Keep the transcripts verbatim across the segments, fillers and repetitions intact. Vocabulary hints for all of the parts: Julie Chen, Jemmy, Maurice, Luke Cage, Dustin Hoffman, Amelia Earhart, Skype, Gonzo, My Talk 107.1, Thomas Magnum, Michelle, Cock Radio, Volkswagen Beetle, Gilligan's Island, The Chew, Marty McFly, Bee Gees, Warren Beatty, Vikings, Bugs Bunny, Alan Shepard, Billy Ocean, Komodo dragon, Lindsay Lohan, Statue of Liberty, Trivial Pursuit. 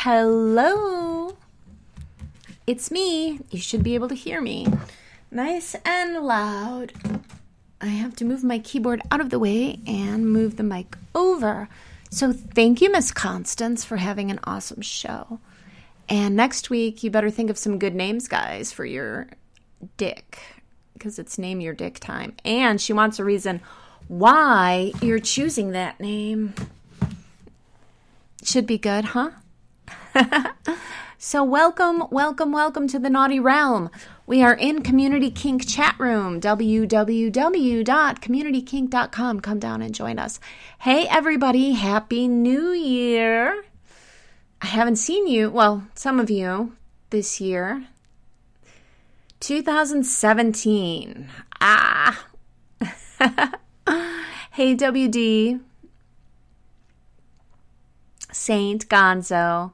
Hello. It's me. You should be able to hear me. Nice and loud. I have to move my keyboard out of the way and move the mic over. So thank you, Miss Constance, for having an awesome show. And next week, you better think of some good names, guys, for your dick. Because it's name your dick time. And she wants a reason why you're choosing that name. Should be good, huh? So welcome, welcome, welcome to the Naughty Realm. We are in Community Kink chat room, w w w dot community kink dot com. Come down and join us. Hey, everybody. Happy New Year. I haven't seen you, well, some of you, this year. twenty seventeen. Ah. Hey, W D, Saint, Gonzo,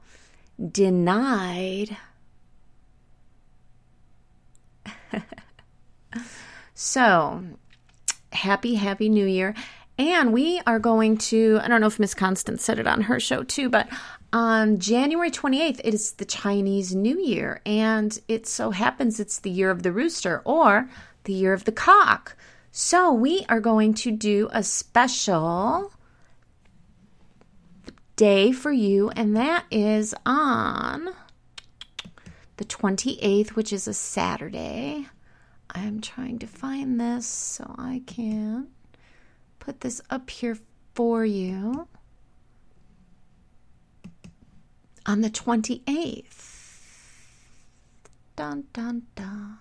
denied. So, happy, happy New Year. And we are going to, I don't know if Miss Constance said it on her show too, but on January twenty-eighth, it is the Chinese New Year, and it so happens it's the year of the rooster or the year of the cock. So we are going to do a special day for you, and that is on the twenty-eighth, which is a Saturday. I'm trying to find this so I can put this up here for you. On the twenty-eighth. Dun, dun, dun.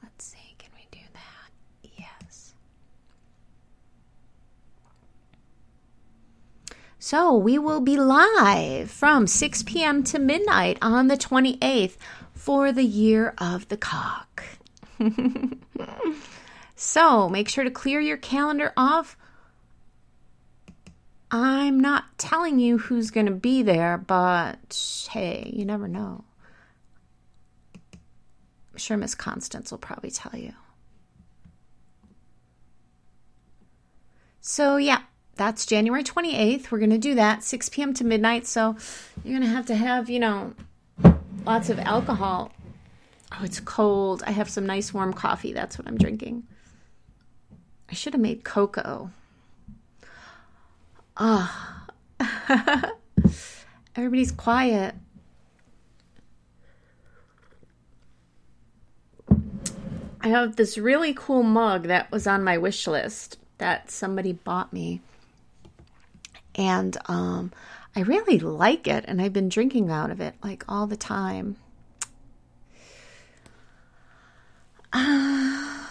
Let's see, can we do that? Yes. So we will be live from six p.m. to midnight on the twenty-eighth for the year of the cock. So make sure to clear your calendar off. I'm not telling you who's going to be there, but hey, you never know. I'm sure Miss Constance will probably tell you. So yeah, that's January twenty-eighth. We're going to do that, six p.m. to midnight. So you're going to have to have, you know, lots of alcohol. Oh, it's cold. I have some nice warm coffee. That's what I'm drinking. I should have made cocoa. Ah, oh. Everybody's quiet. I have this really cool mug that was on my wish list that somebody bought me. And um, I really like it, and I've been drinking out of it like all the time. Uh,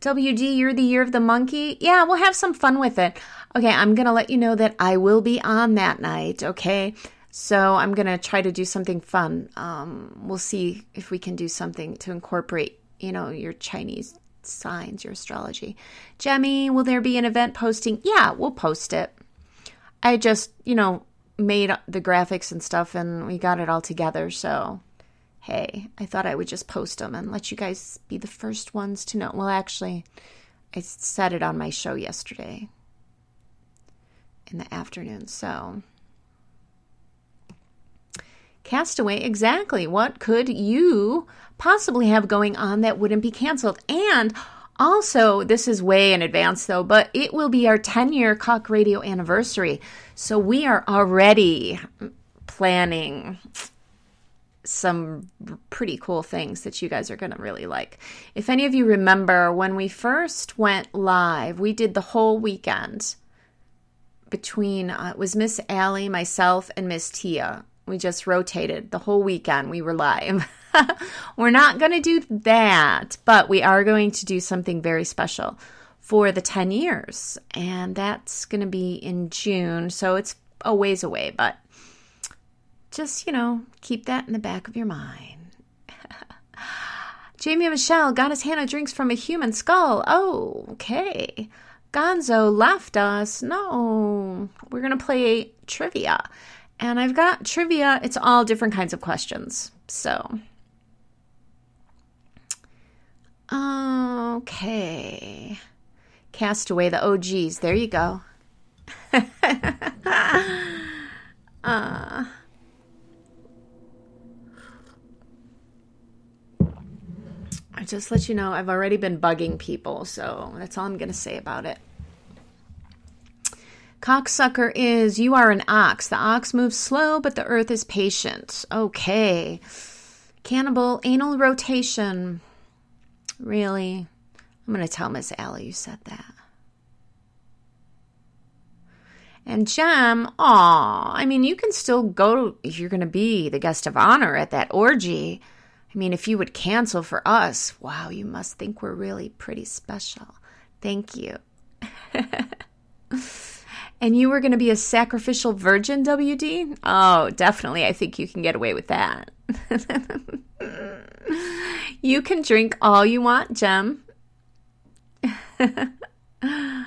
W D, you're the year of the monkey? Yeah, we'll have some fun with it. Okay, I'm going to let you know that I will be on that night, okay? So I'm going to try to do something fun. Um, we'll see if we can do something to incorporate, you know, your Chinese signs, your astrology. Jemmy, will there be an event posting? Yeah, we'll post it. I just, you know, made the graphics and stuff, and we got it all together. So, hey, I thought I would just post them and let you guys be the first ones to know. Well, actually, I said it on my show yesterday in the afternoon. So Castaway, exactly. What could you possibly have going on that wouldn't be canceled? And also, this is way in advance though, but it will be our ten-year Cock Radio anniversary. So we are already planning some pretty cool things that you guys are going to really like. If any of you remember, when we first went live, we did the whole weekend between, uh, it was Miss Allie, myself, and Miss Tia. We just rotated the whole weekend. We were live. We're not going to do that, but we are going to do something very special for the ten years. And that's going to be in June. So it's a ways away, but just, you know, keep that in the back of your mind. Jamie and Michelle, Goddess Hannah drinks from a human skull. Oh, okay. Gonzo left us. No, we're going to play trivia. And I've got trivia. It's all different kinds of questions. So, okay. Castaway, the O Gs. There you go. uh, just let you know, I've already been bugging people, so that's all I'm going to say about it. Cocksucker is, you are an ox. The ox moves slow, but the earth is patient. Okay. Cannibal, anal rotation. Really? I'm going to tell Miss Allie you said that. And Jem, aw, I mean, you can still go if you're going to be the guest of honor at that orgy. I mean, if you would cancel for us, wow, you must think we're really pretty special. Thank you. And you were going to be a sacrificial virgin, W D? Oh, definitely. I think you can get away with that. You can drink all you want, Jem. uh, I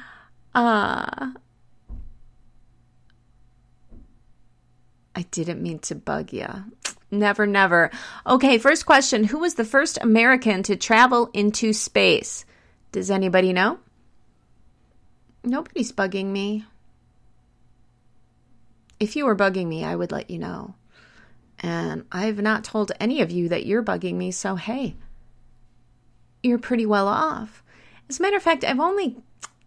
didn't mean to bug you. Never, never. Okay, first question. Who was the first American to travel into space? Does anybody know? Nobody's bugging me. If you were bugging me, I would let you know. And I've not told any of you that you're bugging me, so hey, you're pretty well off. As a matter of fact, I've only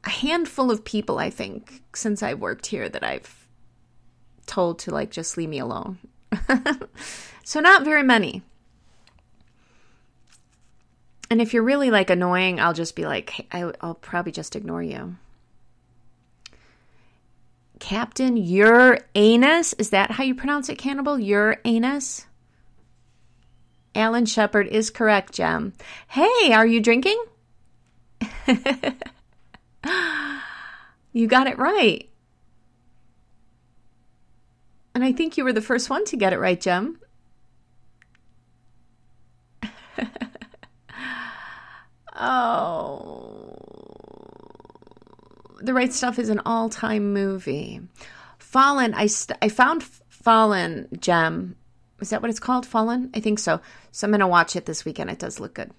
a handful of people, I think, since I've worked here that I've told to, like, just leave me alone. So not very many. And if you're really, like, annoying, I'll just be like, hey, I, I'll probably just ignore you. Captain Uranus, is that how you pronounce it, Cannibal? Uranus? Alan Shepard is correct, Jem. Hey, are you drinking? You got it right. And I think you were the first one to get it right, Jem. Oh. The Right Stuff is an all-time movie. Fallen, I st- I found Fallen, Jem. Is that what it's called, Fallen? I think so. So I'm going to watch it this weekend. It does look good.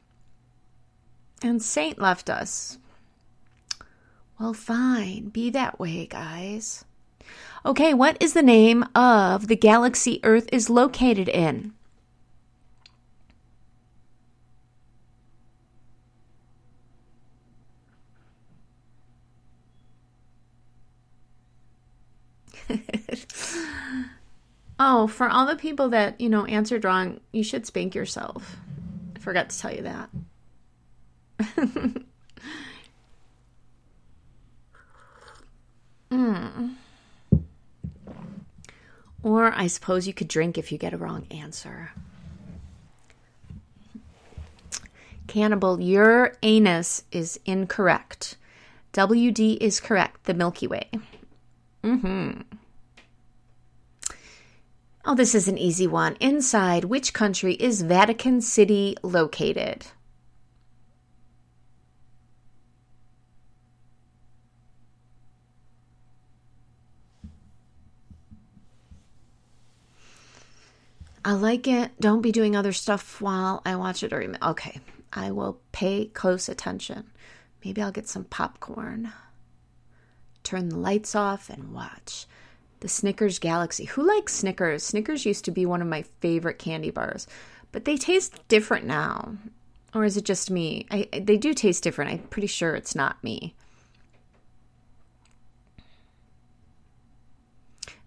And Saint left us. Well, fine. Be that way, guys. Okay, what is the name of the galaxy Earth is located in? Oh, for all the people that, you know, answered wrong, you should spank yourself. I forgot to tell you that. mm. Or I suppose you could drink if you get a wrong answer. Cannibal, your anus is incorrect. W D is correct. The Milky Way. Mm-hmm. Oh, this is an easy one. Inside which country is Vatican City located? I like it. Don't be doing other stuff while I watch it. Or email. Okay, I will pay close attention. Maybe I'll get some popcorn. Turn the lights off and watch. The Snickers Galaxy. Who likes Snickers? Snickers used to be one of my favorite candy bars, but they taste different now. Or is it just me? I, they do taste different. I'm pretty sure it's not me.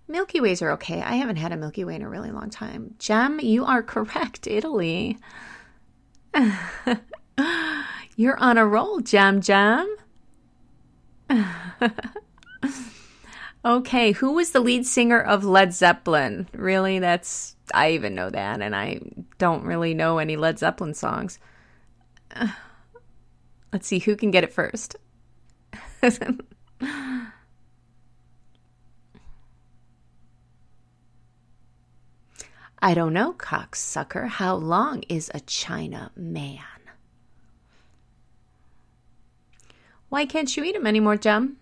Milky Ways are okay. I haven't had a Milky Way in a really long time. Jem, you are correct. Italy. You're on a roll, Jem, Jem. Okay, who was the lead singer of Led Zeppelin? Really, that's, I even know that, and I don't really know any Led Zeppelin songs. Uh, let's see, who can get it first? I don't know, cocksucker. How long is a China man? Why can't you eat him anymore, Jem?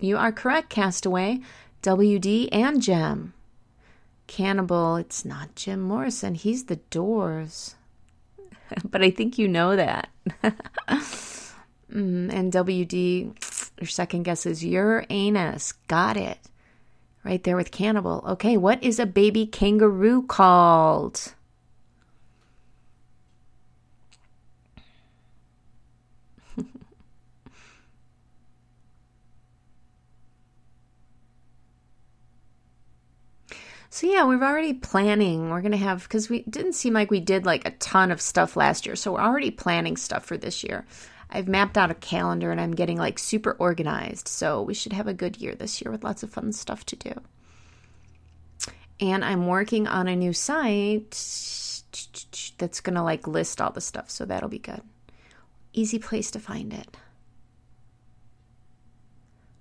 You are correct, Castaway, W D, and Jem. Cannibal, it's not Jem Morrison. He's the Doors. But I think you know that. mm, and W D, your second guess is your anus. Got it. Right there with cannibal. Okay, what is a baby kangaroo called? So yeah, we're already planning. We're going to have, because we didn't seem like we did like a ton of stuff last year. So we're already planning stuff for this year. I've mapped out a calendar and I'm getting like super organized. So we should have a good year this year with lots of fun stuff to do. And I'm working on a new site that's going to like list all the stuff. So that'll be good. Easy place to find it.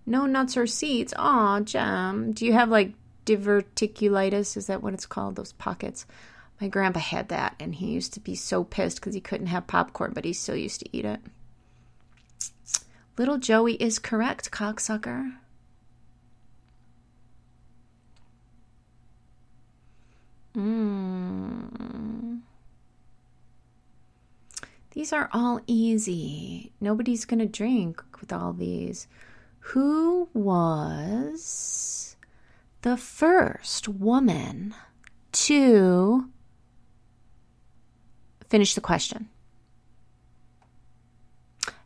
No nuts or seeds. Aw, Jem. Do you have like diverticulitis, is that what it's called, those pockets? My grandpa had that, and he used to be so pissed because he couldn't have popcorn, but he still used to eat it. Little Joey is correct, cocksucker. Mm. These are all easy. Nobody's going to drink with all these. Who was the first woman to finish the question?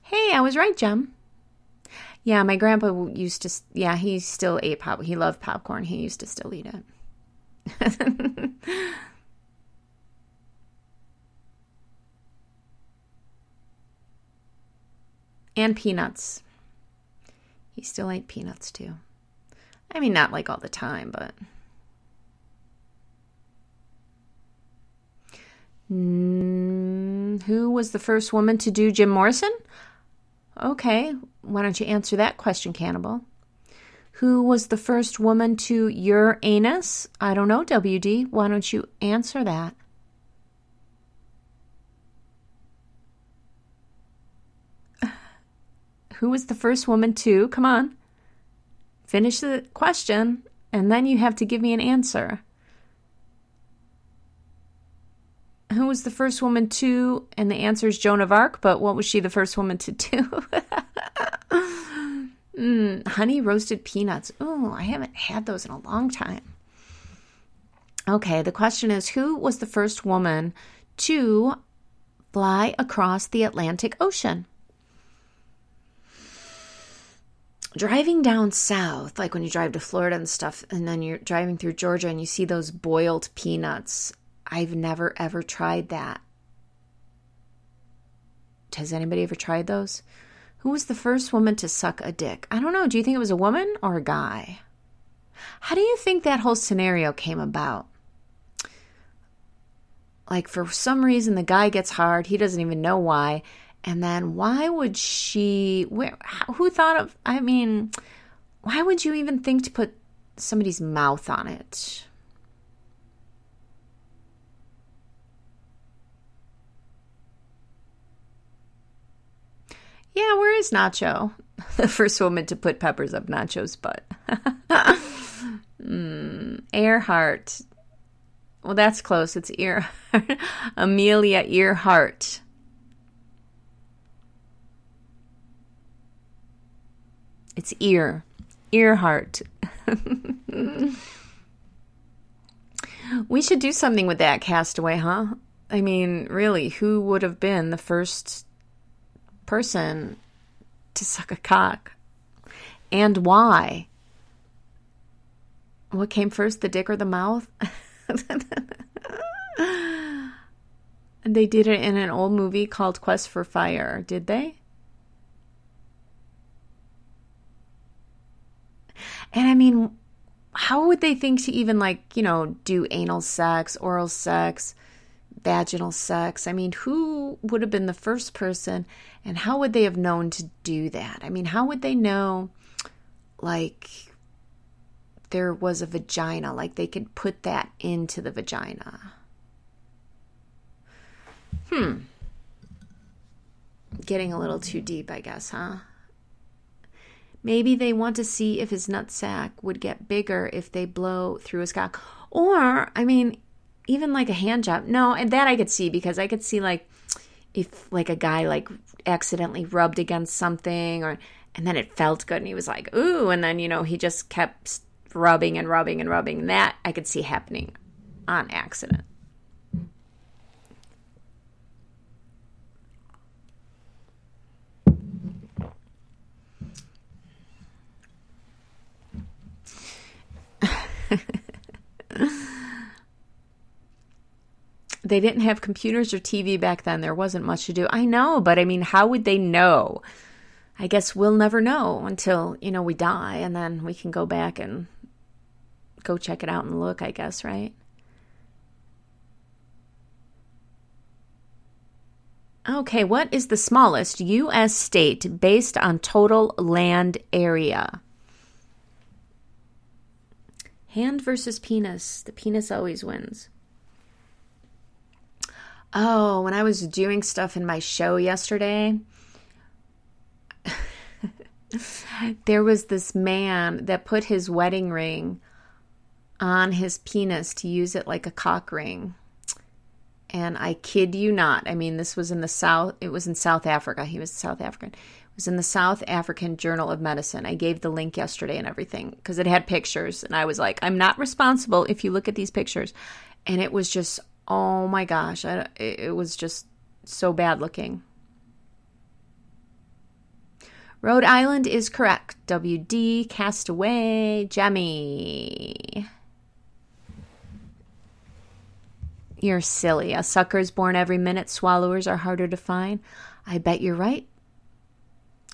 Hey, I was right, Jem. Yeah, my grandpa used to, yeah, he still ate pop. He loved popcorn. He used to still eat it. And peanuts. He still ate peanuts, too. I mean, not like all the time, but. Mm, who was the first woman to do Jem Morrison? Okay, why don't you answer that question, Cannibal? Who was the first woman to your anus? I don't know, W D. Why don't you answer that? Who was the first woman to, come on. Finish the question, and then you have to give me an answer. Who was the first woman to, and the answer is Joan of Arc, but what was she the first woman to do? mm, honey roasted peanuts. Ooh, I haven't had those in a long time. Okay, the question is, who was the first woman to fly across the Atlantic Ocean? Driving down south, like when you drive to Florida and stuff, and then you're driving through Georgia and you see those boiled peanuts. I've never, ever tried that. Has anybody ever tried those? Who was the first woman to suck a dick? I don't know. Do you think it was a woman or a guy? How do you think that whole scenario came about? Like, for some reason, the guy gets hard. He doesn't even know why. And then why would she, where, who thought of, I mean, why would you even think to put somebody's mouth on it? Yeah, where is Nacho? The first woman to put peppers up Nacho's butt. mm, Earhart. Well, that's close. It's Earhart. Amelia Earhart. It's ear, Earhart. We should do something with that, Castaway, huh? I mean, really, who would have been the first person to suck a cock? And why? What came first, the dick or the mouth? They did it in an old movie called Quest for Fire, did they? And I mean, how would they think to even like, you know, do anal sex, oral sex, vaginal sex? I mean, who would have been the first person and how would they have known to do that? I mean, how would they know like there was a vagina, like they could put that into the vagina? Hmm. Getting a little too deep, I guess, huh? Maybe they want to see if his nutsack would get bigger if they blow through his cock. Or, I mean, even like a hand job. No, and that I could see because I could see like if like a guy like accidentally rubbed against something or and then it felt good and he was like, ooh. And then, you know, he just kept rubbing and rubbing and rubbing. That I could see happening on accident. They didn't have computers or T V back then. There wasn't much to do. I know, but I mean, how would they know? I guess we'll never know until, you know, we die, and then we can go back and go check it out and look, I guess, right? Okay, what is the smallest U S state based on total land area? Hand versus penis. The penis always wins. Oh, when I was doing stuff in my show yesterday, there was this man that put his wedding ring on his penis to use it like a cock ring. And I kid you not, I mean, this was in the South, it was in South Africa. He was South African. It was in the South African Journal of Medicine. I gave the link yesterday and everything because it had pictures. And I was like, I'm not responsible if you look at these pictures. And it was just, oh my gosh, I, it was just so bad looking. Rhode Island is correct. W D, Castaway, Jemmy. You're silly. A sucker's born every minute. Swallowers are harder to find. I bet you're right.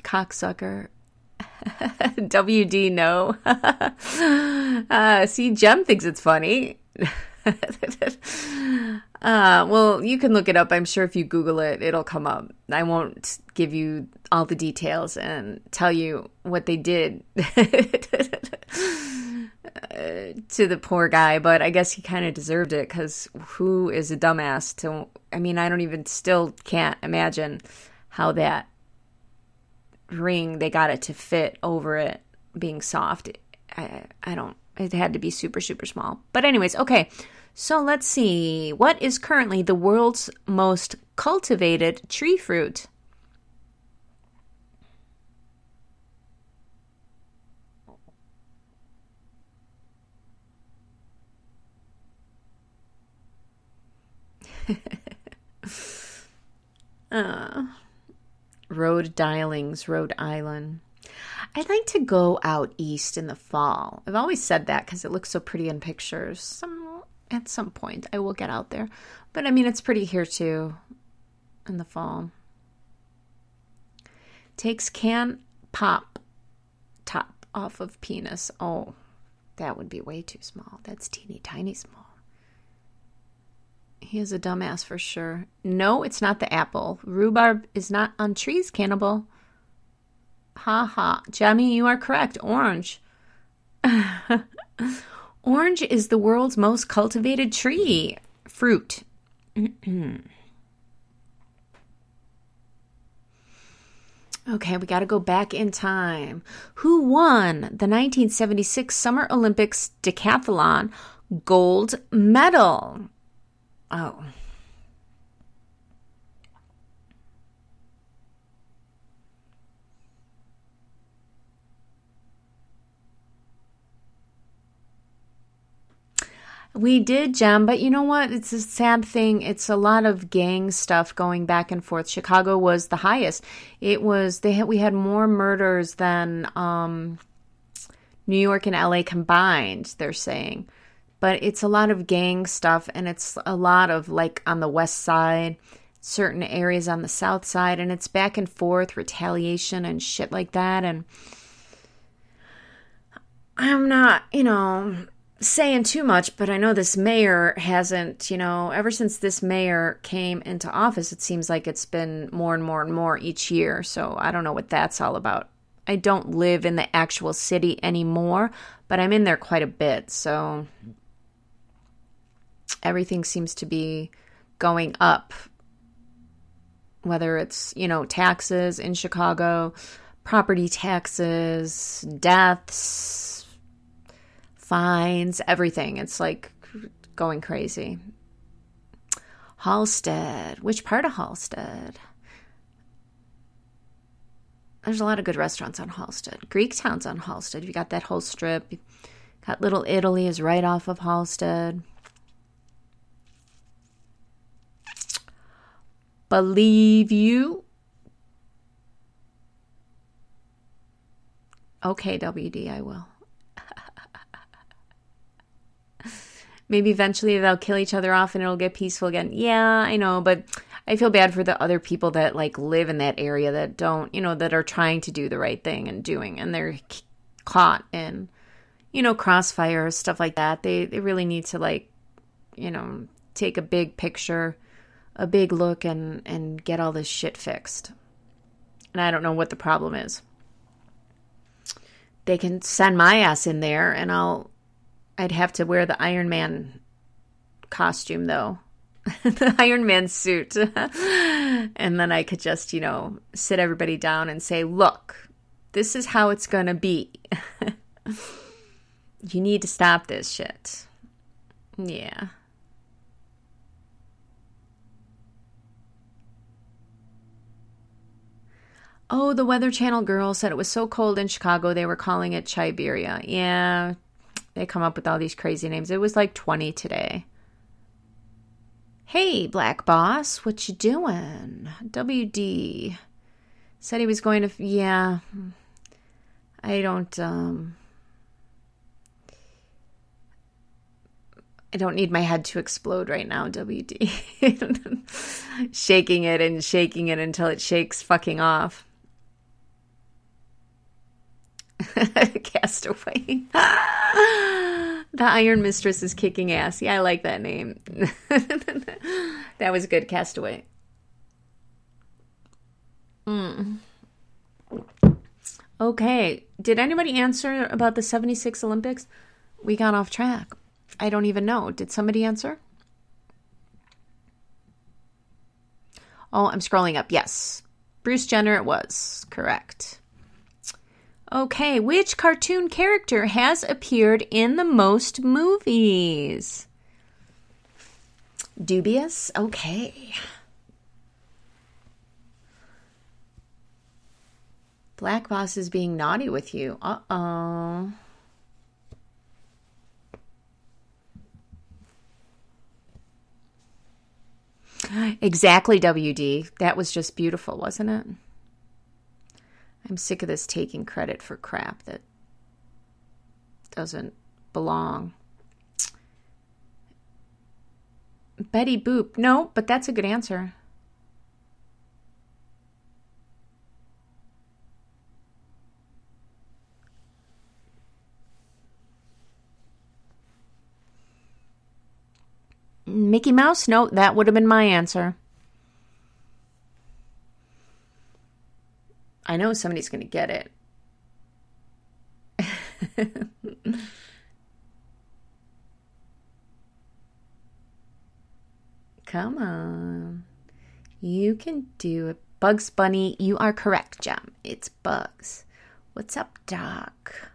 Cocksucker. W D, no. uh, see, Jem thinks it's funny. uh, well, you can look it up. I'm sure if you Google it, it'll come up. I won't give you all the details and tell you what they did Uh, to the poor guy, but I guess he kind of deserved it because who is a dumbass to, I mean, I don't even, still can't imagine how that ring, they got it to fit over it being soft. I, I don't, it had to be super, super small. But anyways, okay, so let's see. What is currently the world's most cultivated tree fruit? uh, road dialings, Rhode Island. I'd like to go out east in the fall. I've always said that because it looks so pretty in pictures. Some at some point I will get out there, but I mean it's pretty here too in the fall. Takes can pop top off of penis. Oh, that would be way too small. That's teeny tiny small. He is a dumbass for sure. No, it's not the apple. Rhubarb is not on trees, cannibal. Ha ha. Jamie, you are correct. Orange. Orange is the world's most cultivated tree. Fruit. Okay, we got to go back in time. Who won the nineteen seventy-six Summer Olympics decathlon gold medal? Oh. We did, Jem, but you know what? It's a sad thing. It's a lot of gang stuff going back and forth. Chicago was the highest. It was, they had, we had more murders than um, New York and L A combined, they're saying. But it's a lot of gang stuff, and it's a lot of, like, on the west side, certain areas on the south side, and it's back and forth, retaliation and shit like that. And I'm not, you know, saying too much, but I know this mayor hasn't, you know, ever since this mayor came into office, it seems like it's been more and more and more each year. So I don't know what that's all about. I don't live in the actual city anymore, but I'm in there quite a bit, so everything seems to be going up, whether it's, you know, taxes in Chicago, property taxes, deaths, fines, everything. It's like going crazy. Halsted. Which part of Halsted? There's a lot of good restaurants on Halsted. Greek Town's on Halsted. You got that whole strip. You That Little Italy is right off of Halstead. Believe You. Okay, W D, I will. Maybe eventually they'll kill each other off and it'll get peaceful again. Yeah, I know, but I feel bad for the other people that, like, live in that area that don't, you know, that are trying to do the right thing and doing, and they're caught in, you know, crossfire, stuff like that. They, they really need to, like, you know, take a big picture, a big look, and, and get all this shit fixed. And I don't know what the problem is. They can send my ass in there, and I'll... I'd have to wear the Iron Man costume, though. The Iron Man suit. And then I could just, you know, sit everybody down and say, look, this is how it's going to be. You need to stop this shit. Yeah. Oh, the Weather Channel girl said it was so cold in Chicago, they were calling it Chiberia. Yeah. They come up with all these crazy names. It was like twenty today. Hey, Black Boss, what you doing? W D said he was going to... F- yeah. I don't... Um, I don't need my head to explode right now, W D. Shaking it and shaking it until it shakes fucking off. Castaway. The Iron Mistress is kicking ass. Yeah, I like that name. That was good, Castaway. Mm. Okay. Did anybody answer about the seventy-six Olympics? We got off track. I don't even know. Did somebody answer? Oh, I'm scrolling up. Yes. Bruce Jenner it was. Correct. Okay, which cartoon character has appeared in the most movies? Dubious? Okay. Black Boss is being naughty with you. Uh-oh. Exactly, W D. That was just beautiful, wasn't it? I'm sick of this taking credit for crap that doesn't belong. Betty Boop. No, but that's a good answer. Mickey Mouse? No, that would have been my answer. I know somebody's going to get it. Come on. You can do it. Bugs Bunny, you are correct, Jem. It's Bugs. What's up, Doc?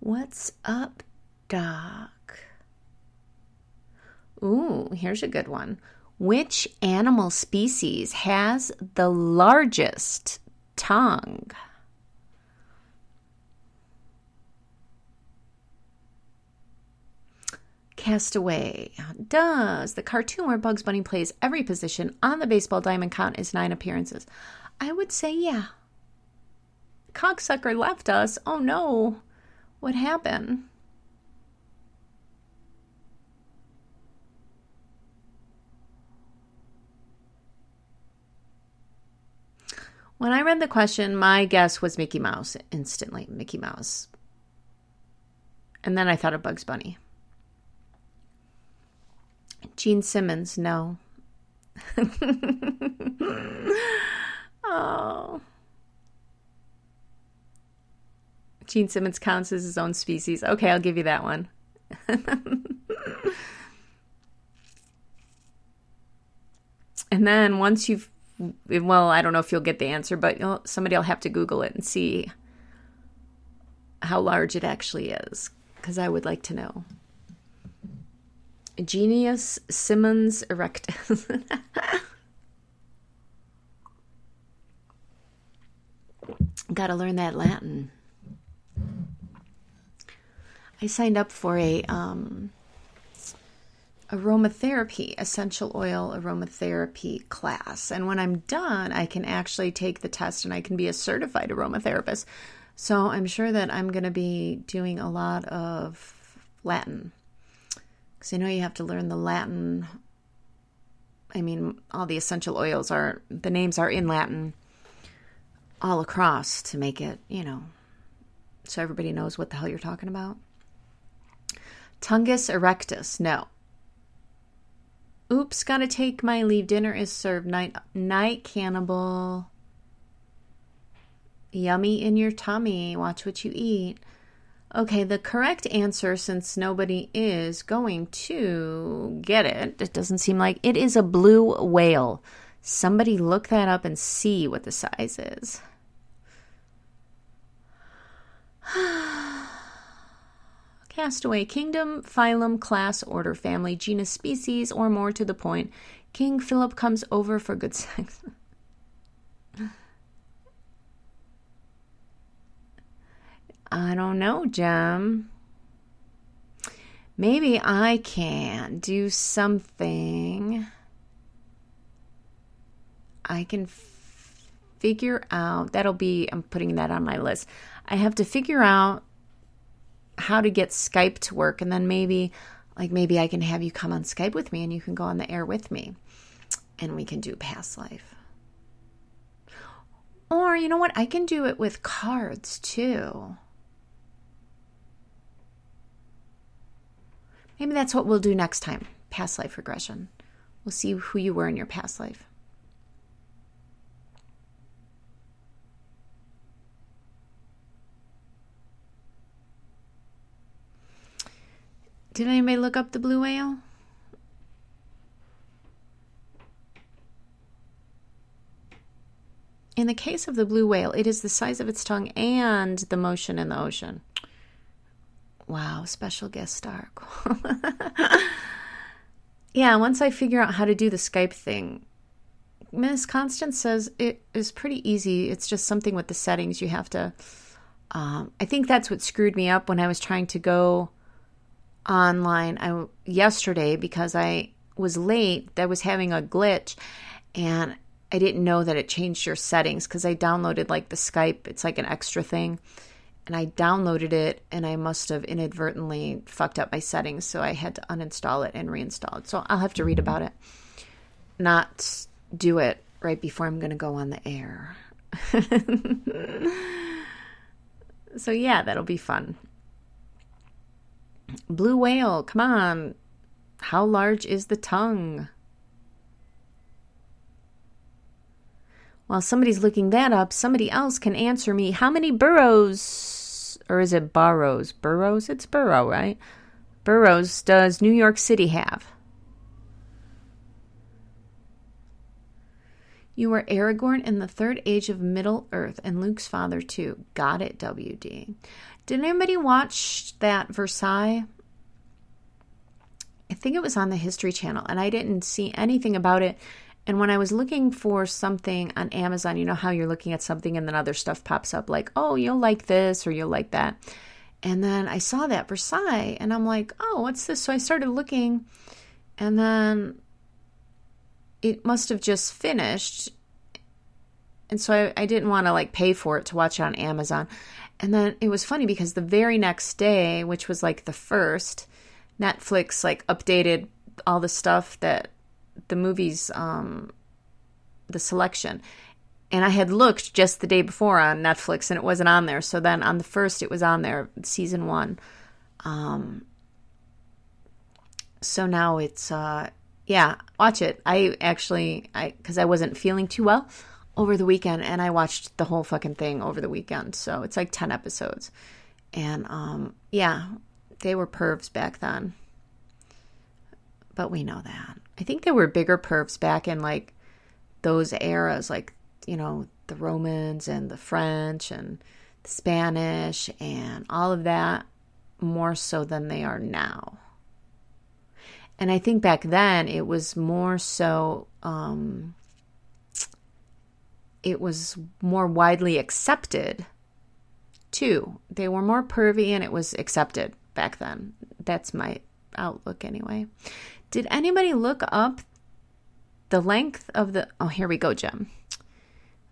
What's up, Doc? Ooh, here's a good one. Which animal species has the largest tongue? Castaway. Does the cartoon where Bugs Bunny plays every position on the baseball diamond count as nine appearances? I would say yeah. Cocksucker left us. Oh no. What happened? When I read the question, my guess was Mickey Mouse. Instantly, Mickey Mouse. And then I thought of Bugs Bunny. Gene Simmons, no. Oh. Gene Simmons counts as his own species. Okay, I'll give you that one. And then once you've... Well, I don't know if you'll get the answer, but somebody will have to Google it and see how large it actually is, because I would like to know. Genius Simmons erectus. Gotta learn that Latin. I signed up for a um, aromatherapy, essential oil aromatherapy class. And when I'm done, I can actually take the test and I can be a certified aromatherapist. So I'm sure that I'm going to be doing a lot of Latin, because I know you have to learn the Latin. I mean, all the essential oils are, the names are in Latin all across to make it, you know, so everybody knows what the hell you're talking about. Tungus erectus, no. Oops, gotta take my leave. Dinner is served. Night, night cannibal. Yummy in your tummy. Watch what you eat. Okay, the correct answer, since nobody is going to get it, it doesn't seem like, it is a blue whale. Somebody look that up and see what the size is. Castaway, kingdom, phylum, class, order, family, genus, species, or more to the point. King Philip comes over for good sex. I don't know, Jem. Maybe I can do something. I can f- figure out. That'll be, I'm putting that on my list. I have to figure out how to get Skype to work, and then maybe like maybe I can have you come on Skype with me and you can go on the air with me and we can do past life. Or you know what, I can do it with cards too. Maybe that's what we'll do next time, past life regression. We'll see who you were in your past life. Did anybody look up the blue whale? In the case of the blue whale, it is the size of its tongue and the motion in the ocean. Wow, special guest star. Yeah, once I figure out how to do the Skype thing, Miss Constance says it is pretty easy. It's just something with the settings you have to... Um, I think that's what screwed me up when I was trying to go... online I, yesterday because I was late. I was having a glitch and I didn't know that it changed your settings, because I downloaded like the Skype, it's like an extra thing, and I downloaded it and I must have inadvertently fucked up my settings, so I had to uninstall it and reinstall it. So I'll have to read about it, not do it right before I'm going to go on the air. So yeah, that'll be fun. Blue whale, come on. How large is the tongue? While somebody's looking that up, somebody else can answer me. How many boroughs, or is it boroughs? Boroughs? It's borough, right? Boroughs does New York City have? You were Aragorn in the third age of Middle Earth, and Luke's father too. Got it, W D. Did anybody watch that Versailles? I think it was on the History Channel, and I didn't see anything about it. And when I was looking for something on Amazon, you know how you're looking at something and then other stuff pops up like, oh, you'll like this or you'll like that. And then I saw that Versailles, and I'm like, oh, what's this? So I started looking, and then it must have just finished. And so I, I didn't want to like pay for it to watch on Amazon. And then it was funny because the very next day, which was like the first, Netflix like updated all the stuff that the movies, um, the selection. And I had looked just the day before on Netflix and it wasn't on there. So then on the first, it was on there, season one. Um, so now it's, uh, yeah, watch it. I actually, I because I wasn't feeling too well over the weekend, and I watched the whole fucking thing over the weekend. So it's like ten episodes. And um, yeah, they were pervs back then. But we know that. I think there were bigger pervs back in like those eras, like, you know, the Romans and the French and the Spanish and all of that, more so than they are now. And I think back then it was more so, um, it was more widely accepted too. They were more pervy and it was accepted. back then. That's my outlook anyway. Did anybody look up the length of the... Oh, here we go, Jem.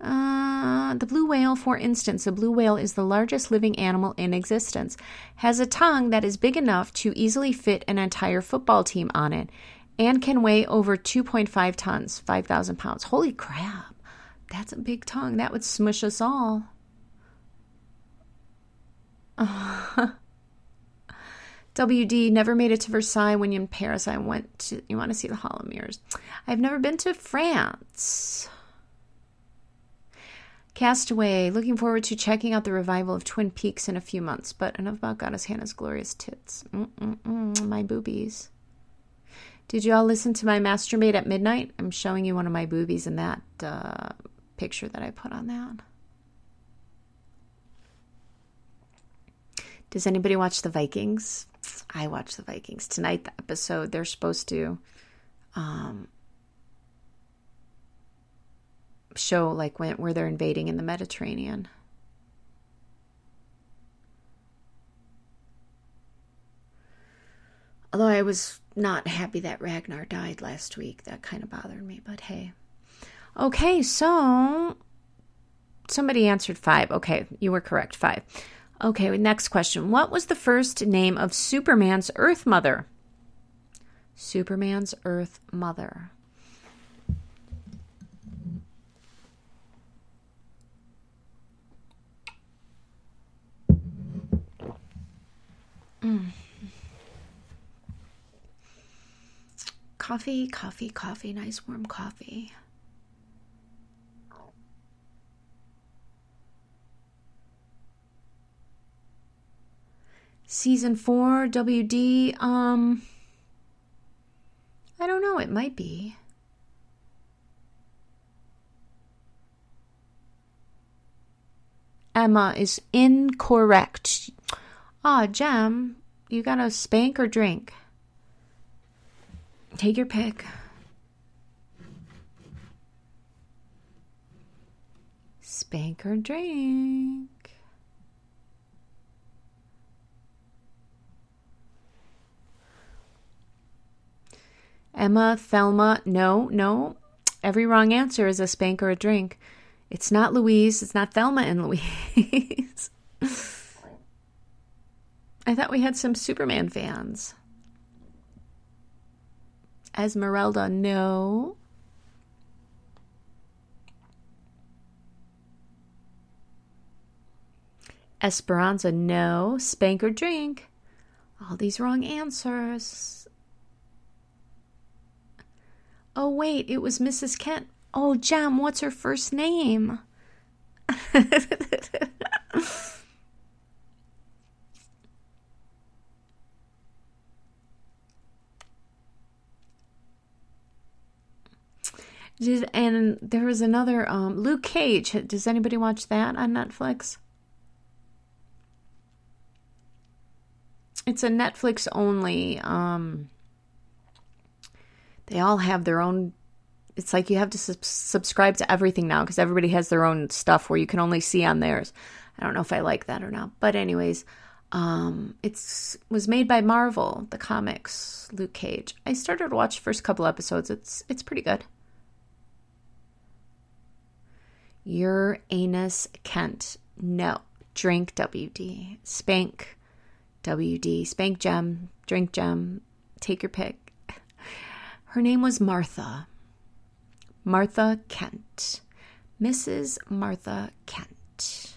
Uh, the blue whale, for instance, a blue whale is the largest living animal in existence, has a tongue that is big enough to easily fit an entire football team on it, and can weigh over two point five tons, five thousand pounds. Holy crap. That's a big tongue. That would smush us all. Uh, W D, never made it to Versailles. When in Paris, I went to, you want to see the Hall of Mirrors. I've never been to France. Castaway, looking forward to checking out the revival of Twin Peaks in a few months. But enough about Goddess Hannah's glorious tits. Mm-mm-mm, my boobies. Did you all listen to my masturbate at midnight? I'm showing you one of my boobies in that uh, picture that I put on that. Does anybody watch the Vikings? I watch the Vikings. Tonight, the episode, they're supposed to... Um, show like when, where they're invading in the Mediterranean. Although I was not happy that Ragnar died last week. That kind of bothered me, but hey. Okay, so somebody answered five. Okay, you were correct, five. Okay, next question. What was the first name of Superman's Earth Mother? Superman's Earth Mother. Mm. Coffee, coffee, coffee, nice warm coffee. Season four, W D, um, I don't know, it might be. Emma is incorrect. Aw, oh, Jem, you got to spank or drink? Take your pick. Spank or drink? Emma, Thelma, no, no. Every wrong answer is a spank or a drink. It's not Louise. It's not Thelma and Louise. I thought we had some Superman fans. Esmeralda, no. Esperanza, no. Spank or drink? All these wrong answers. Oh, wait, it was Missus Kent. Oh, Jem, what's her first name? Did, and there was another, um, Luke Cage. Does anybody watch that on Netflix? It's a Netflix only. Um, they all have their own. It's like you have to su- subscribe to everything now because everybody has their own stuff where you can only see on theirs. I don't know if I like that or not. But anyways, um, it's was made by Marvel, the comics, Luke Cage. I started to watch the first couple episodes. It's it's pretty good. Uranus Kent. No. Drink W D. Spank W D. Spank Jem. Drink Jem. Take your pick. Her name was Martha. Martha Kent. Missus Martha Kent.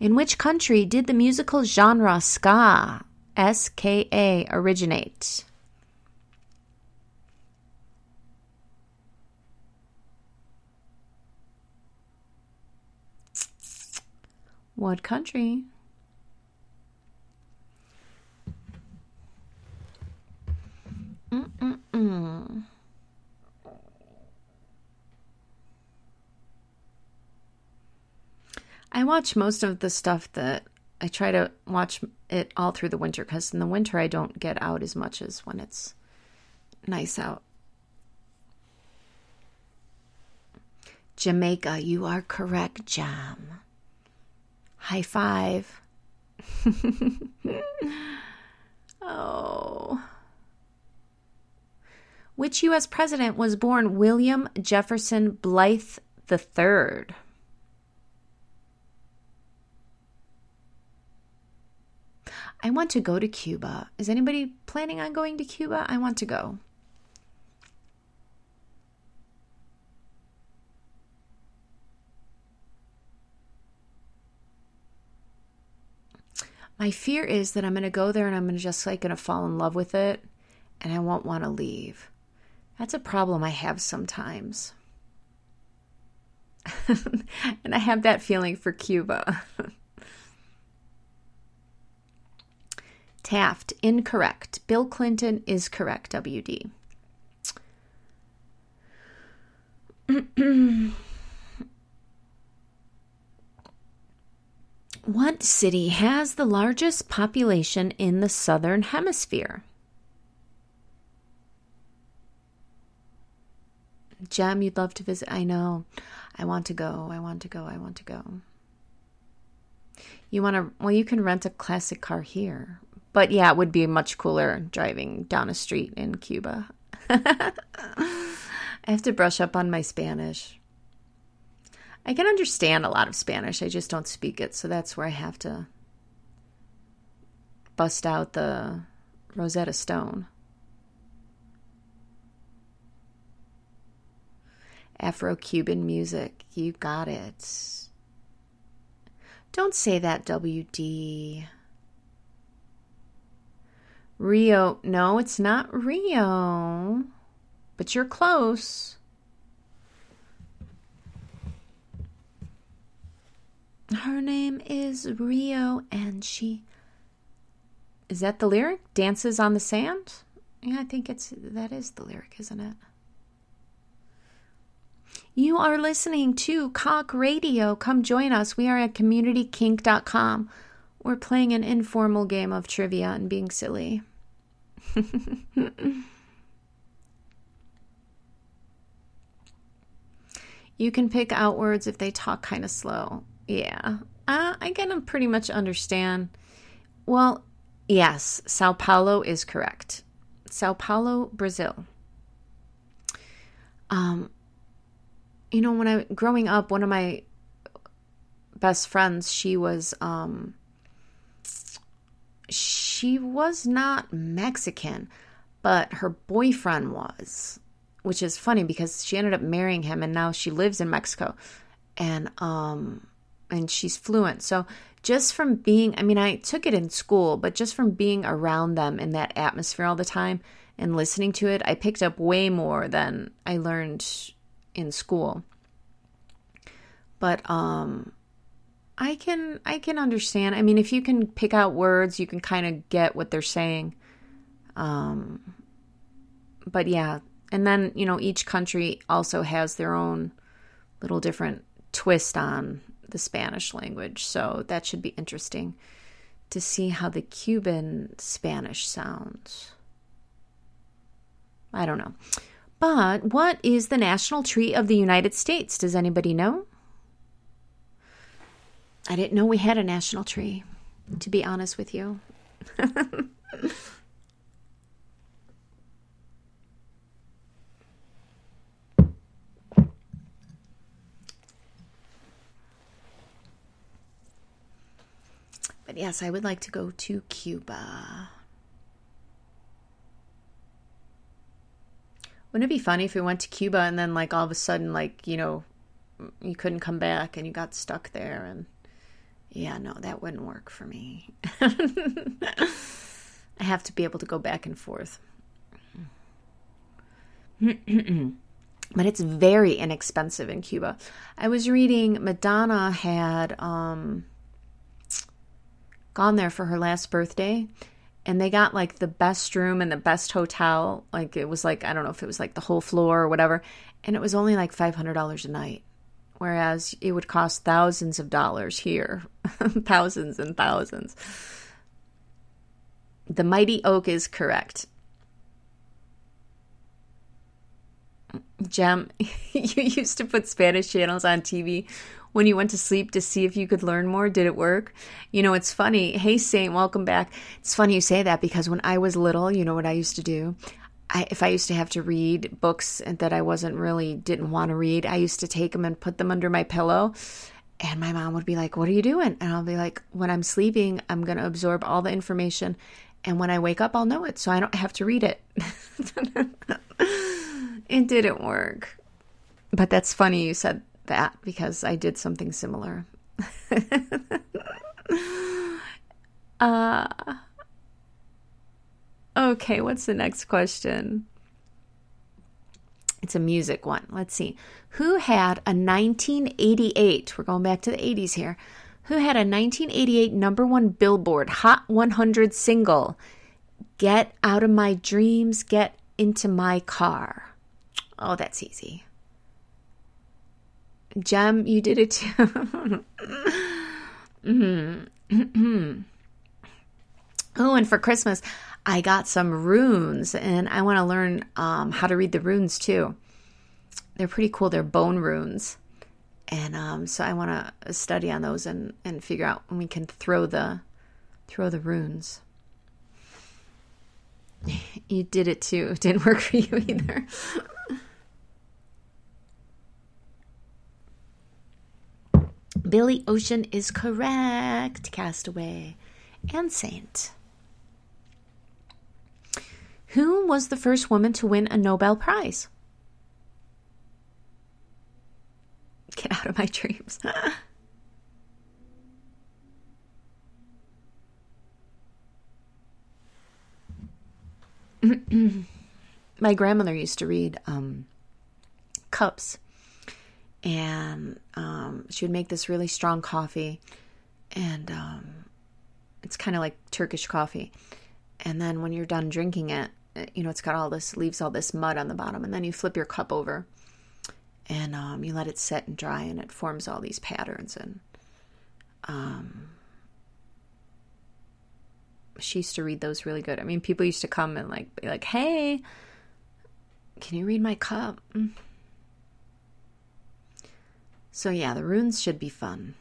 In which country did the musical genre ska, S K A, originate? What country? Mm-mm-mm. I watch most of the stuff that I try to watch it all through the winter because in the winter I don't get out as much as when it's nice out. Jamaica, you are correct, Jam. High five. Oh. Which U S president was born William Jefferson Blythe the third? I want to go to Cuba. Is anybody planning on going to Cuba? I want to go. My fear is that I'm going to go there and I'm going to just like going to fall in love with it and I won't want to leave. That's a problem I have sometimes. And I have that feeling for Cuba. Taft, incorrect. Bill Clinton is correct, W D. What city has the largest population in the Southern Hemisphere? Jem, you'd love to visit. I know. I want to go. I want to go. I want to go. You want to, well, you can rent a classic car here. But yeah, it would be much cooler driving down a street in Cuba. I have to brush up on my Spanish. I can understand a lot of Spanish. I just don't speak it. So that's where I have to bust out the Rosetta Stone. Afro-Cuban music. You got it. Don't say that, W D. Rio. No, it's not Rio. But you're close. Her name is Rio and she... Is that the lyric? Dances on the sand? Yeah, I think it's that is the lyric, isn't it? You are listening to Cock Radio. Come join us. We are at community kink dot com. We're playing an informal game of trivia and being silly. You can pick out words if they talk kind of slow. Yeah, uh, I can pretty much understand. Well, yes, Sao Paulo is correct. Sao Paulo, Brazil. Um, you know, when I growing up, one of my best friends, she was um, she was not Mexican, but her boyfriend was, which is funny because she ended up marrying him, and now she lives in Mexico, and um. And she's fluent. So just from being, I mean, I took it in school, but just from being around them in that atmosphere all the time and listening to it, I picked up way more than I learned in school. But um, I can, I can understand. I mean, if you can pick out words, you can kind of get what they're saying. Um, but yeah. And then, you know, each country also has their own little different twist on the Spanish language, so that should be interesting to see how the Cuban Spanish sounds. I don't know. But what is the national tree of the United States? Does anybody know? I didn't know we had a national tree, to be honest with you. Yes, I would like to go to Cuba. Wouldn't it be funny if we went to Cuba and then like all of a sudden like, you know, you couldn't come back and you got stuck there and yeah, no, that wouldn't work for me. I have to be able to go back and forth. But it's very inexpensive in Cuba. I was reading Madonna had um gone there for her last birthday and they got like the best room and the best hotel. Like it was like, I don't know if it was like the whole floor or whatever. And it was only like five hundred dollars a night. Whereas it would cost thousands of dollars here. Thousands and thousands. The mighty oak is correct. Jem, you used to put Spanish channels on T V when you went to sleep to see if you could learn more. Did it work? You know, it's funny. Hey, Saint, welcome back. It's funny you say that because when I was little, you know what I used to do? I, if I used to have to read books that I wasn't really, didn't want to read, I used to take them and put them under my pillow. And my mom would be like, what are you doing? And I'll be like, when I'm sleeping, I'm going to absorb all the information. And when I wake up, I'll know it. So I don't have to read it. It didn't work. But that's funny you said that because I did something similar. uh, okay, what's the next question? It's a music one. Let's see. Who had a nineteen eighty-eight, we're going back to the eighties here, who had a nineteen eighty-eight number one Billboard Hot one hundred single, Get Out of My Dreams, Get Into My Car? Oh, that's easy. Jem, you did it too. mm-hmm. Oh, and for Christmas, I got some runes, and I want to learn um, how to read the runes too. They're pretty cool. They're bone runes. And um, so I want to study on those and, and figure out when we can throw the throw the runes. You did it too. It didn't work for you either. Billy Ocean is correct. Castaway and Saint. Who was the first woman to win a Nobel Prize? Get Out of My Dreams. My grandmother used to read um, cups, and um, she would make this really strong coffee, and um, it's kind of like Turkish coffee. And then when you're done drinking it, you know, it's got all this, leaves all this mud on the bottom, and then you flip your cup over and um, you let it sit and dry, and it forms all these patterns. And um, she used to read those really good. I mean, people used to come and like be like, hey, can you read my cup? So yeah, the runes should be fun.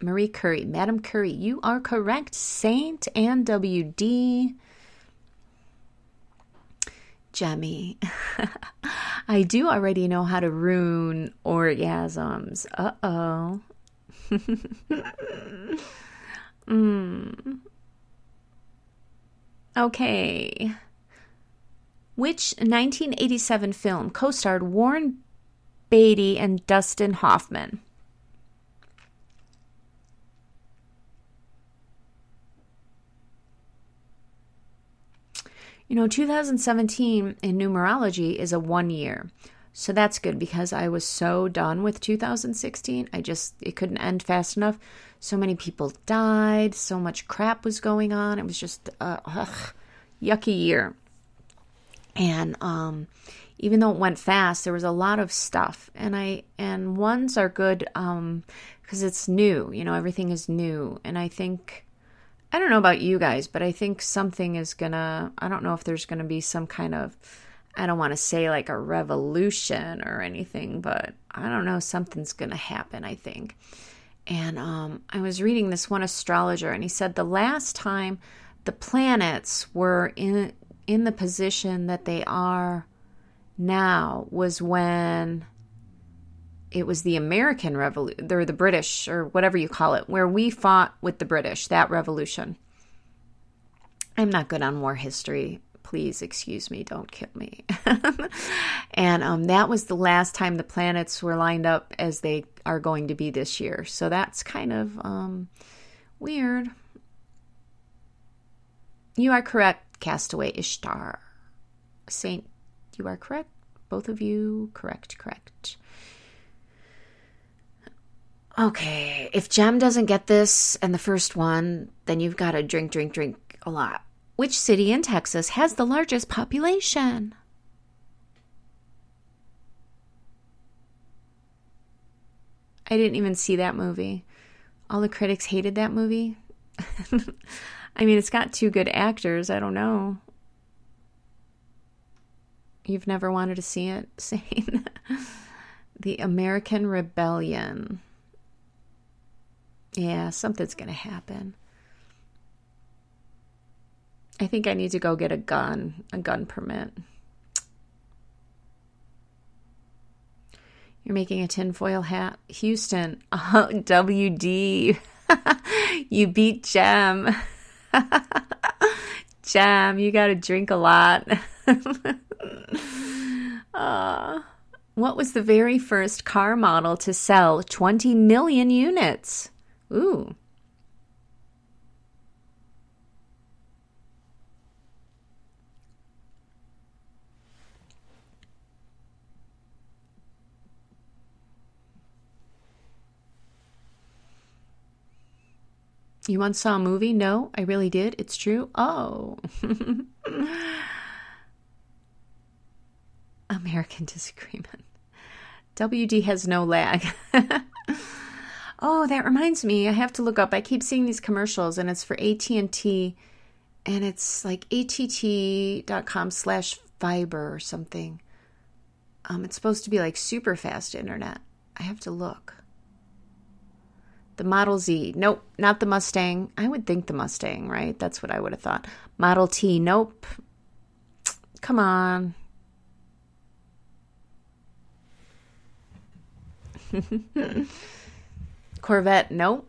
Marie Curie, Madame Curie, you are correct. Saint and W D. Jemmy. I do already know how to rune orgasms. Uh-oh. mm. Okay. Which nineteen eighty-seven film co-starred Warren Beatty and Dustin Hoffman? You know, two thousand seventeen in numerology is a one year. So that's good because I was so done with two thousand sixteen. I just, it couldn't end fast enough. So many people died. So much crap was going on. It was just a ugh, yucky year. And um, even though it went fast, there was a lot of stuff. And I and ones are good um, because it's new. You know, everything is new. And I think... I don't know about you guys, but I think something is gonna, I don't know if there's gonna be some kind of, I don't want to say like a revolution or anything, but I don't know, something's gonna happen, I think. And um, I was reading this one astrologer, and he said the last time the planets were in in the position that they are now was when it was the American Revolution, or the British, or whatever you call it, where we fought with the British, that revolution. I'm not good on war history. Please excuse me. Don't kill me. and um, that was the last time the planets were lined up as they are going to be this year. So that's kind of um, weird. You are correct, Castaway Ishtar. Saint, you are correct. Both of you, correct, correct. Okay, if Jem doesn't get this and the first one, then you've got to drink, drink, drink a lot. Which city in Texas has the largest population? I didn't even see that movie. All the critics hated that movie. I mean, it's got two good actors. I don't know. you've never wanted to see it, Sane. The American Rebellion. Yeah, something's going to happen. I think I need to go get a gun, a gun permit. You're making a tinfoil hat. Houston, oh, W D. You beat Jem. Jem, you got to drink a lot. uh, what was the very first car model to sell twenty million units? Ooh. You once saw a movie? No, I really did. It's true. Oh. American disagreement. W D has no lag. Oh, that reminds me. I have to look up. I keep seeing these commercials, and it's for A T and T, and it's like att.com slash fiber or something. Um, it's supposed to be like super fast internet. I have to look. The Model Z. Nope, not the Mustang. I would think the Mustang, right? That's what I would have thought. Model T. Nope. Come on. Corvette. Nope.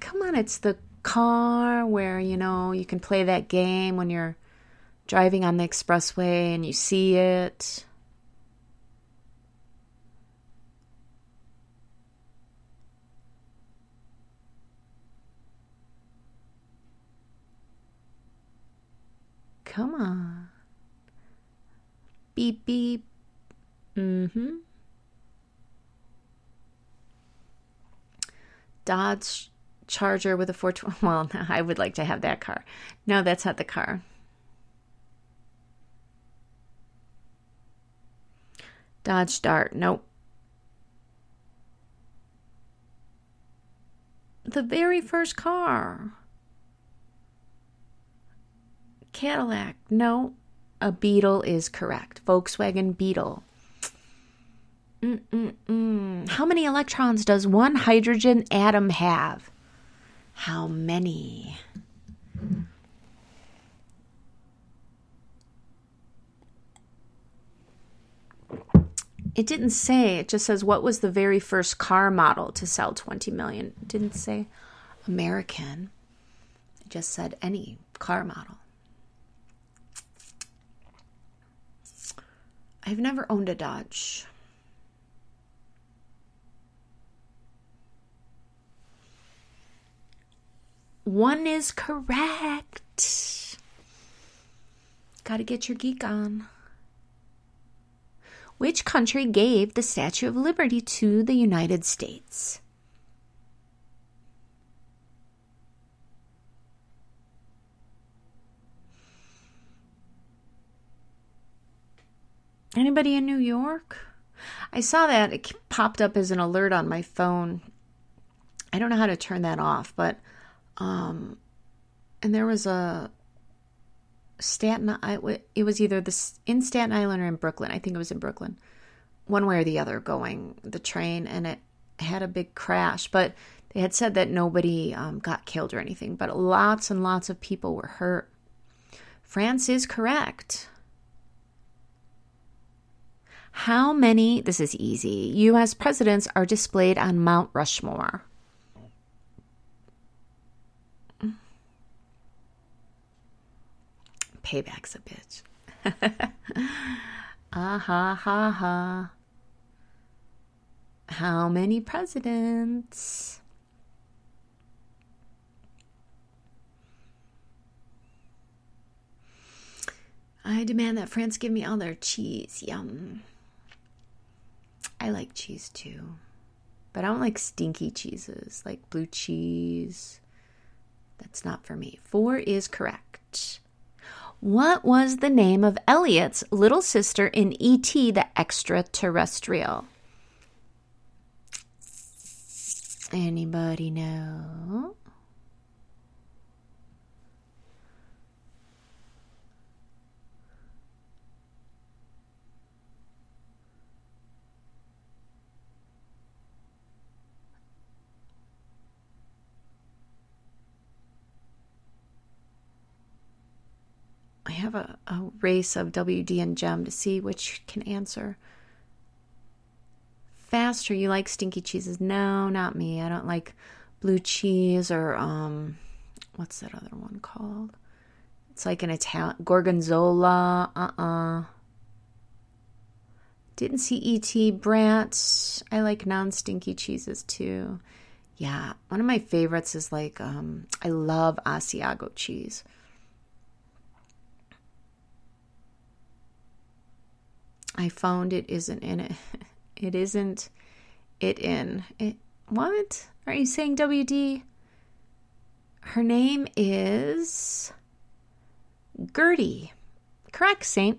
Come on, it's the car where, you know, you can play that game when you're driving on the expressway and you see it. Come on. Beep, beep. Mm-hmm. Dodge Charger with a four twenty. Well, no, I would like to have that car. No, that's not the car. Dodge Dart. Nope. The very first car. Cadillac. No, a Beetle is correct. Volkswagen Beetle. Mm-mm-mm. How many electrons does one hydrogen atom have? How many? It didn't say. It just says, what was the very first car model to sell twenty million? It didn't say American. It just said any car model. I've never owned a Dodge. One is correct. Gotta get your geek on. Which country gave the Statue of Liberty to the United States? Anybody in New York? I saw that. It popped up as an alert on my phone. I don't know how to turn that off, but... Um, and there was a Staten Island, it was either the, in Staten Island or in Brooklyn. I think it was in Brooklyn, one way or the other, going the train, and it had a big crash, but they had said that nobody um, got killed or anything, but lots and lots of people were hurt. France is correct. How many, this is easy, U S presidents are displayed on Mount Rushmore? Payback's a bitch. Ah ha ha ha. How many presidents? I demand that France give me all their cheese. Yum. I like cheese too. But I don't like stinky cheeses, like blue cheese. That's not for me. Four is correct. What was the name of Elliot's little sister in E T the Extraterrestrial? Anybody know? have a, a race of W D and Jem to see which can answer. Faster, you like stinky cheeses. No, not me. I don't like blue cheese or, um, what's that other one called? It's like an Italian, Gorgonzola, uh-uh. Didn't see E T Brant. I like non-stinky cheeses too. Yeah, one of my favorites is like, um, I love Asiago cheese. I found it isn't in it. It isn't it in. It, what? Are you saying W D? Her name is Gertie. Correct, Saint.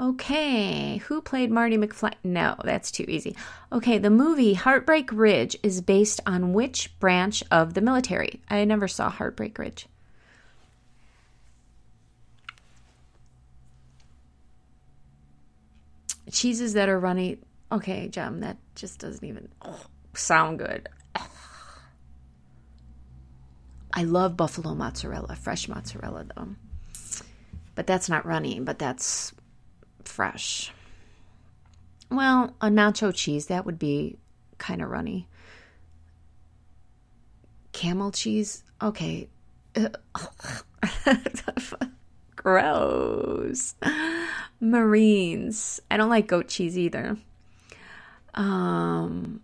Okay, who played Marty McFly? No, that's too easy. Okay, the movie Heartbreak Ridge is based on which branch of the military? I never saw Heartbreak Ridge. Cheeses that are runny. Okay, Jem, that just doesn't even oh, sound good. I love buffalo mozzarella, fresh mozzarella, though. But that's not runny, but that's... fresh. Well, a nacho cheese, that would be kind of runny. Camel cheese? Okay. Gross. Marines. I don't like goat cheese either. Um.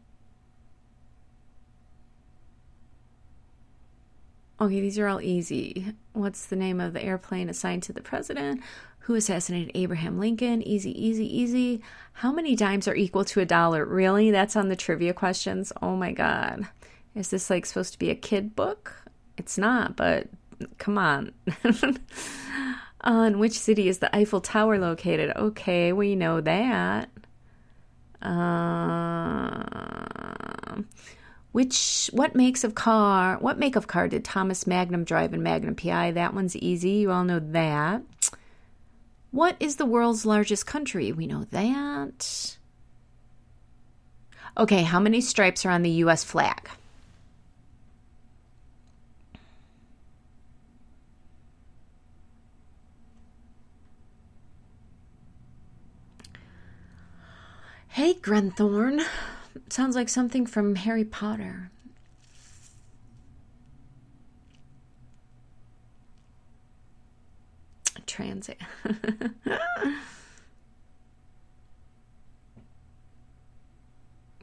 Okay, these are all easy. What's the name of the airplane assigned to the president? Who assassinated Abraham Lincoln? Easy, easy, easy. How many dimes are equal to a dollar? Really? That's on the trivia questions? Oh my God. Is this like supposed to be a kid book? It's not, but come on. uh, in which city is the Eiffel Tower located? Okay, we know that. Uh, which, what makes of car, what make of car did Thomas Magnum drive in Magnum P I? That one's easy. You all know that. What is the world's largest country? We know that. Okay, how many stripes are on the U S flag? Hey, Grenthorn. Sounds like something from Harry Potter. Transit.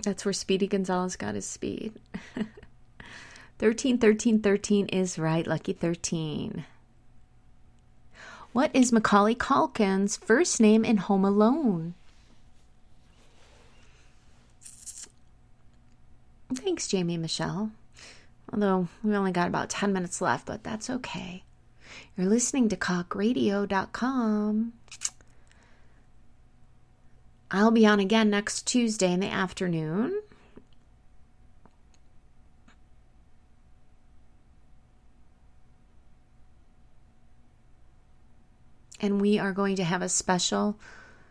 That's where Speedy Gonzalez got his speed. thirteen, thirteen, thirteen is right. Lucky thirteen. What is Macaulay Culkin's first name in Home Alone? Thanks, Jamie and Michelle. Although we only got about ten minutes left, but that's okay. You're listening to cock radio dot com. I'll be on again next Tuesday in the afternoon. And we are going to have a special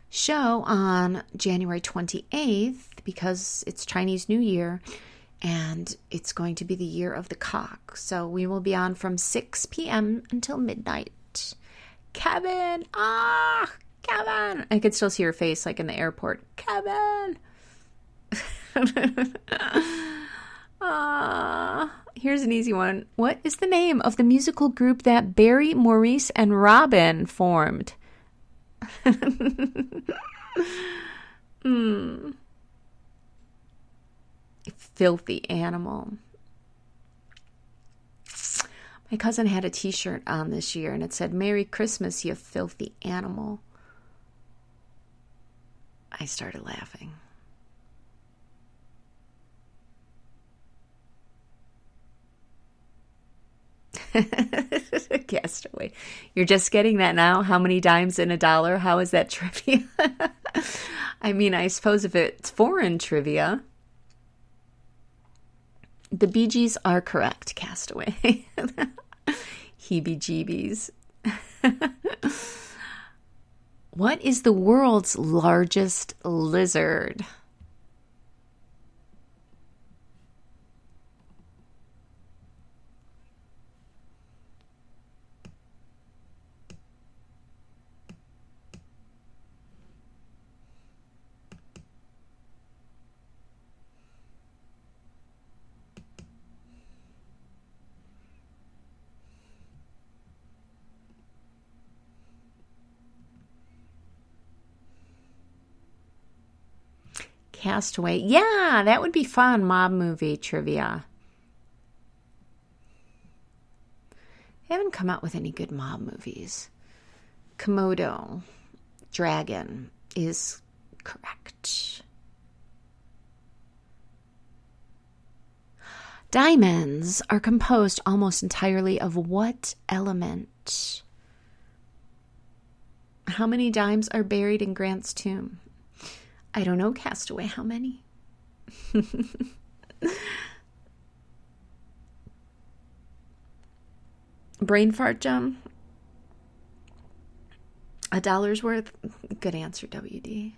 show on January twenty-eighth because it's Chinese New Year. And it's going to be the year of the cock. So we will be on from six p.m. until midnight. Kevin! Ah! Kevin! I could still see your face like in the airport. Kevin! uh, here's an easy one. What is the name of the musical group that Barry, Maurice, and Robin formed? Hmm... Filthy Animal. My cousin had a t-shirt on this year and it said, Merry Christmas, you filthy animal. I started laughing. Castaway. You're just getting that now? How many dimes in a dollar? How is that trivia? I mean, I suppose if it's foreign trivia... The Bee Gees are correct, Castaway. Heebie-jeebies. What is the world's largest lizard? Castaway. Yeah, that would be fun. Mob movie trivia. They haven't come out with any good mob movies. Komodo Dragon is correct. Diamonds are composed almost entirely of what element? How many dimes are buried in Grant's tomb? I don't know, Castaway. How many? Brain fart, Jem. A dollar's worth? Good answer, W D.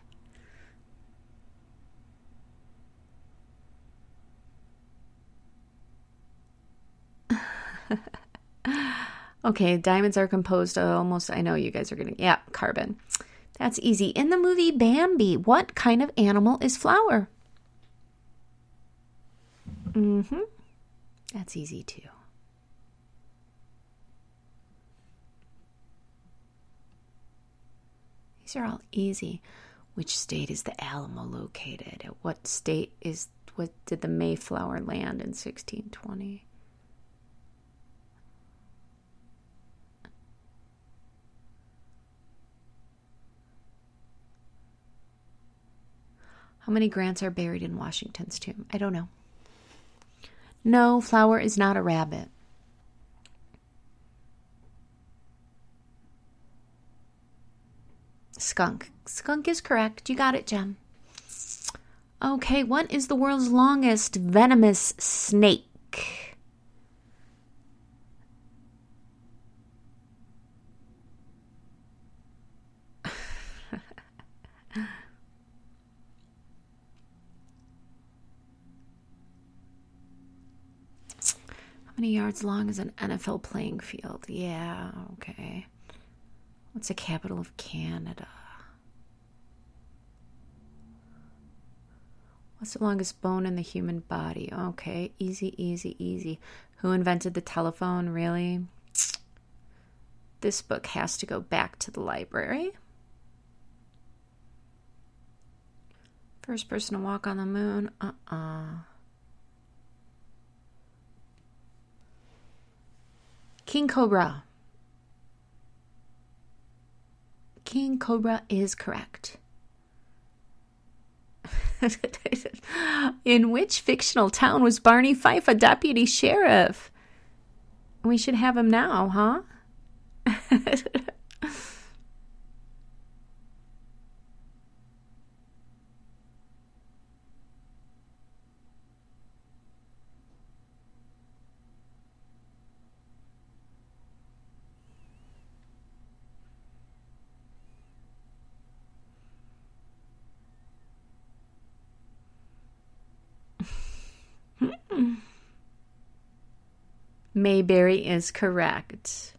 Okay, diamonds are composed of almost, I know you guys are going to, yeah, carbon. That's easy. In the movie Bambi, what kind of animal is Flower? Mm-hmm. That's easy, too. These are all easy. Which state is the Alamo located? At what state is, what did the Mayflower land in sixteen twenty? How many Grants are buried in Washington's tomb? I don't know. No, Flower is not a rabbit. Skunk. Skunk is correct. You got it, Jem. Okay, what is the world's longest venomous snake? How many yards long is an N F L playing field? Yeah, okay. What's the capital of Canada? What's the longest bone in the human body? Okay, easy, easy, easy. Who invented the telephone? Really? This book has to go back to the library. First person to walk on the moon? Uh-uh. King Cobra. King Cobra is correct. In which fictional town was Barney Fife a deputy sheriff? We should have him now, huh? Mayberry is correct.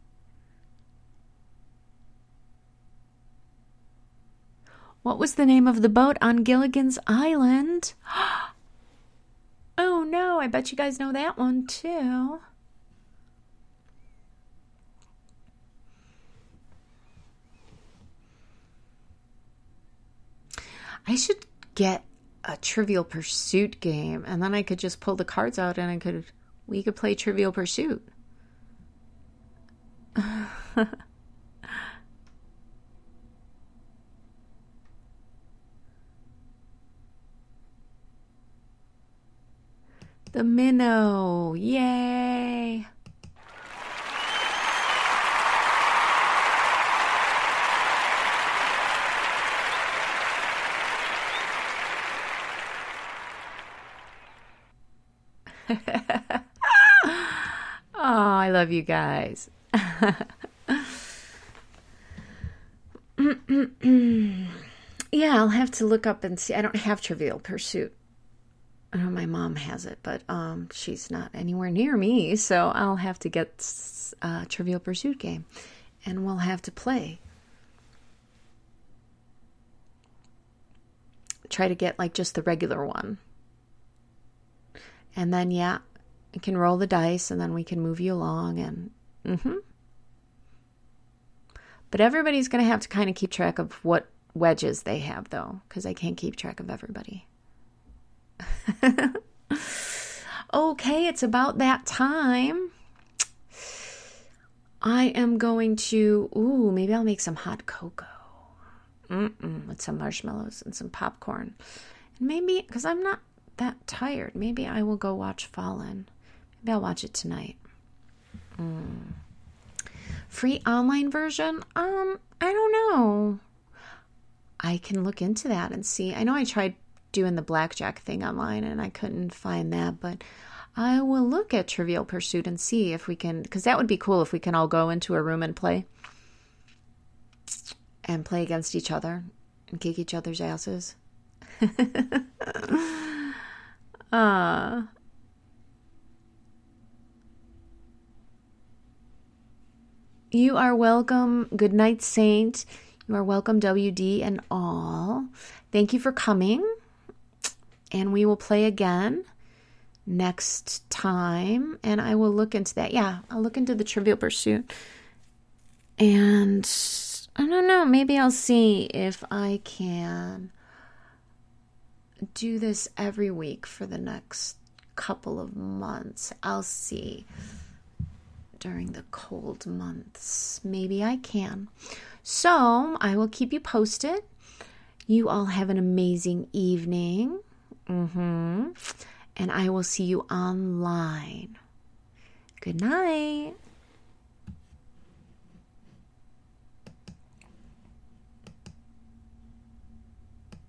What was the name of the boat on Gilligan's Island? Oh no, I bet you guys know that one too. I should get a Trivial Pursuit game and then I could just pull the cards out and I could... We could play Trivial Pursuit. The minnow. Yay. Oh, I love you guys. Yeah, I'll have to look up and see. I don't have Trivial Pursuit. I know my mom has it, but um, she's not anywhere near me, so I'll have to get a Trivial Pursuit game, and we'll have to play. Try to get, like, just the regular one. And then, yeah. You can roll the dice, and then we can move you along. And mm-hmm. But everybody's going to have to kind of keep track of what wedges they have, though, because I can't keep track of everybody. Okay, it's about that time. I am going to, ooh, maybe I'll make some hot cocoa. Mm-mm, with some marshmallows and some popcorn. And maybe, because I'm not that tired, maybe I will go watch Fallen. Maybe I'll watch it tonight. Mm. Free online version? Um, I don't know. I can look into that and see. I know I tried doing the blackjack thing online and I couldn't find that, but I will look at Trivial Pursuit and see if we can, because that would be cool if we can all go into a room and play. And play against each other and kick each other's asses. uh, you are welcome. Good night, Saint. You are welcome, W D and all. Thank you for coming. And we will play again next time. And I will look into that. Yeah, I'll look into the Trivial Pursuit. And I don't know. Maybe I'll see if I can do this every week for the next couple of months. I'll see during the cold months. Maybe I can. So I will keep you posted. You all have an amazing evening. Mm-hmm. And I will see you online. Good night.